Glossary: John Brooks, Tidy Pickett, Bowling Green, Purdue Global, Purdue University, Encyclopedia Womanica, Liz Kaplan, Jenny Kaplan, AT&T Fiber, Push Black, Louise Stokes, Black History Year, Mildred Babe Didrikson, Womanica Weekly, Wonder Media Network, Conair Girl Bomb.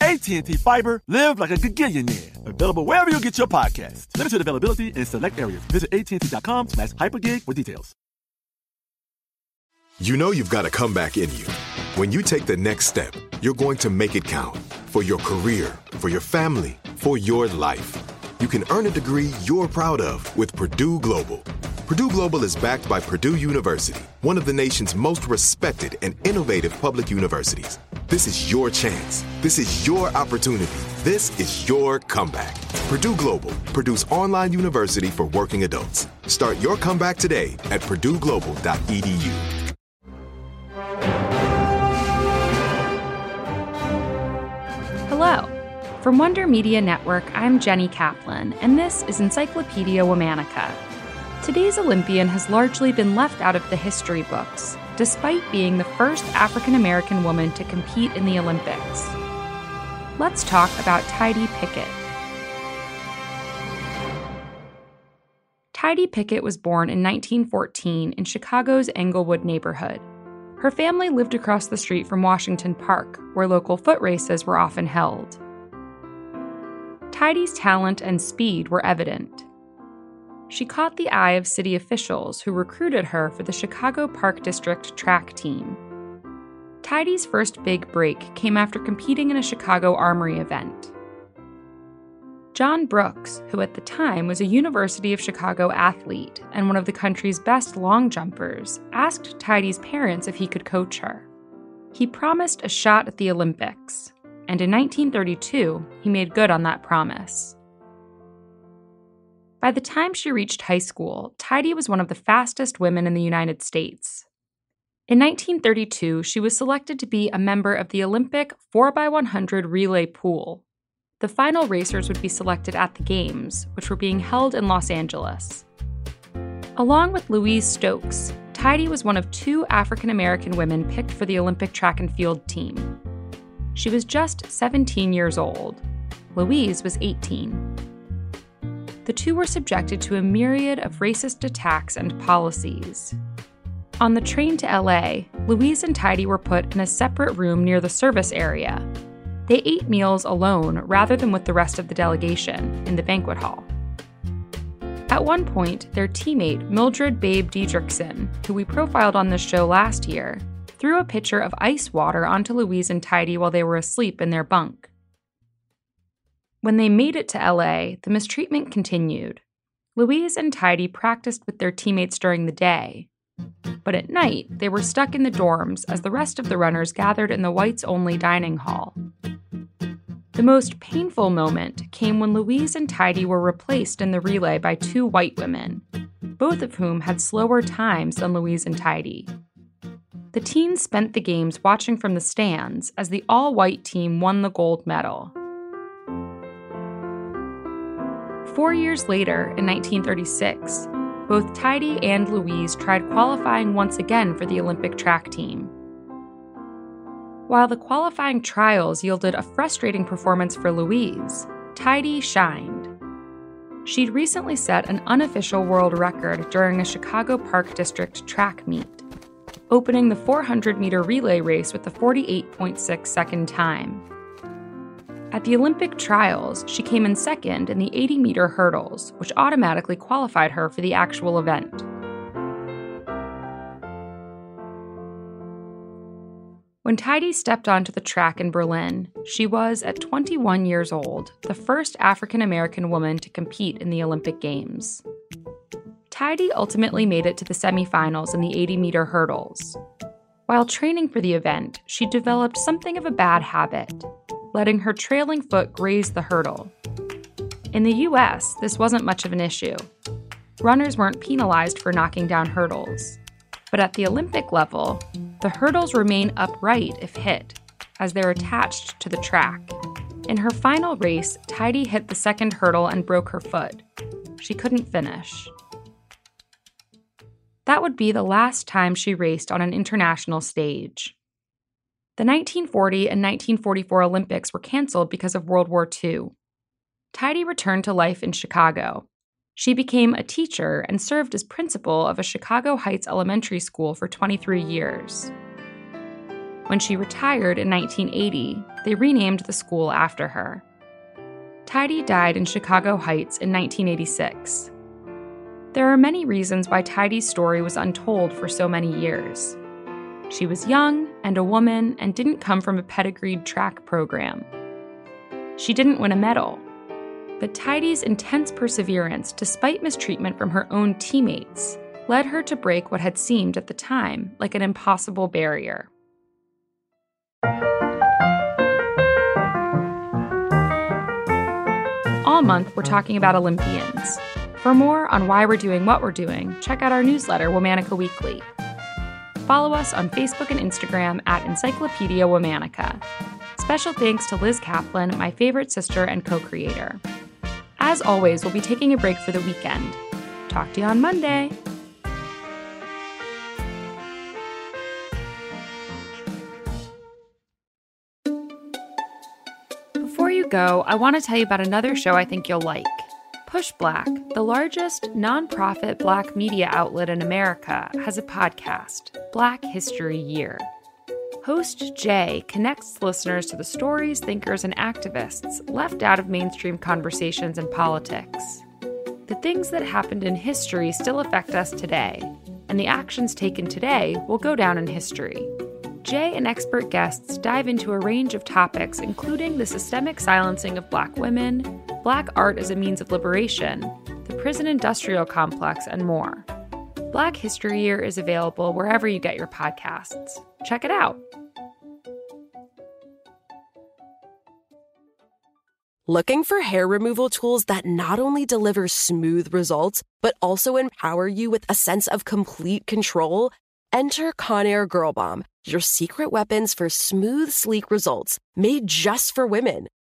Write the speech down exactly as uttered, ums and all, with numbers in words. A T and T Fiber, live like a gigillionaire. Available wherever you get your podcast. Limited availability in select areas. Visit A T and T dot com slash hypergig for details. You know you've got a comeback in you. When you take the next step, you're going to make it count. For your career, for your family, for your life. You can earn a degree you're proud of with Purdue Global. Purdue Global is backed by Purdue University, one of the nation's most respected and innovative public universities. This is your chance. This is your opportunity. This is your comeback. Purdue Global, Purdue's online university for working adults. Start your comeback today at purdue global dot e d u. Hello. From Wonder Media Network, I'm Jenny Kaplan, and this is Encyclopedia Womanica. Today's Olympian has largely been left out of the history books, despite being the first African-American woman to compete in the Olympics. Let's talk about Tidy Pickett. Tidy Pickett was born in nineteen fourteen in Chicago's Englewood neighborhood. Her family lived across the street from Washington Park, where local foot races were often held. Tidy's talent and speed were evident. She caught the eye of city officials who recruited her for the Chicago Park District track team. Tidy's first big break came after competing in a Chicago Armory event. John Brooks, who at the time was a University of Chicago athlete and one of the country's best long jumpers, asked Tidy's parents if he could coach her. He promised a shot at the Olympics. And in nineteen thirty-two, he made good on that promise. By the time she reached high school, Tidy was one of the fastest women in the United States. In nineteen thirty-two, she was selected to be a member of the Olympic four by one hundred relay pool. The final racers would be selected at the Games, which were being held in Los Angeles. Along with Louise Stokes, Tidy was one of two African-American women picked for the Olympic track and field team. She was just seventeen years old. Louise was eighteen. The two were subjected to a myriad of racist attacks and policies. On the train to L A, Louise and Tidy were put in a separate room near the service area. They ate meals alone rather than with the rest of the delegation in the banquet hall. At one point, their teammate Mildred Babe Didrikson, who we profiled on this show last year, threw a pitcher of ice water onto Louise and Tidy while they were asleep in their bunk. When they made it to L A, the mistreatment continued. Louise and Tidy practiced with their teammates during the day, but at night they were stuck in the dorms as the rest of the runners gathered in the whites-only dining hall. The most painful moment came when Louise and Tidy were replaced in the relay by two white women, both of whom had slower times than Louise and Tidy. The teens spent the games watching from the stands as the all-white team won the gold medal. Four years later, in nineteen thirty-six, both Tidy and Louise tried qualifying once again for the Olympic track team. While the qualifying trials yielded a frustrating performance for Louise, Tidy shined. She'd recently set an unofficial world record during a Chicago Park District track meet, opening the four hundred meter relay race with a forty-eight point six second time. At the Olympic trials, she came in second in the eighty meter hurdles, which automatically qualified her for the actual event. When Tidy stepped onto the track in Berlin, she was, at twenty-one years old, the first African-American woman to compete in the Olympic Games. Tidy ultimately made it to the semifinals in the eighty-meter hurdles. While training for the event, she developed something of a bad habit, letting her trailing foot graze the hurdle. In the U S, this wasn't much of an issue. Runners weren't penalized for knocking down hurdles. But at the Olympic level, the hurdles remain upright if hit, as they're attached to the track. In her final race, Tidy hit the second hurdle and broke her foot. She couldn't finish. That would be the last time she raced on an international stage. The nineteen forty and nineteen forty-four Olympics were canceled because of World War Two. Tidy returned to life in Chicago. She became a teacher and served as principal of a Chicago Heights elementary school for twenty-three years. When she retired in nineteen eighty, they renamed the school after her. Tidy died in Chicago Heights in nineteen eighty-six. There are many reasons why Tidy's story was untold for so many years. She was young and a woman and didn't come from a pedigreed track program. She didn't win a medal, but Tidy's intense perseverance, despite mistreatment from her own teammates, led her to break what had seemed at the time like an impossible barrier. All month, we're talking about Olympians. For more on why we're doing what we're doing, check out our newsletter, Womanica Weekly. Follow us on Facebook and Instagram at Encyclopedia Womanica. Special thanks to Liz Kaplan, my favorite sister and co-creator. As always, we'll be taking a break for the weekend. Talk to you on Monday. Before you go, I want to tell you about another show I think you'll like. Push Black, the largest nonprofit Black media outlet in America, has a podcast, Black History Year. Host Jay connects listeners to the stories, thinkers, and activists left out of mainstream conversations and politics. The things that happened in history still affect us today, and the actions taken today will go down in history. Jay and expert guests dive into a range of topics, including the systemic silencing of Black women, Black art as a means of liberation, the prison industrial complex, and more. Black History Year is available wherever you get your podcasts. Check it out. Looking for hair removal tools that not only deliver smooth results, but also empower you with a sense of complete control? Enter Conair Girl Bomb, your secret weapons for smooth, sleek results, made just for women.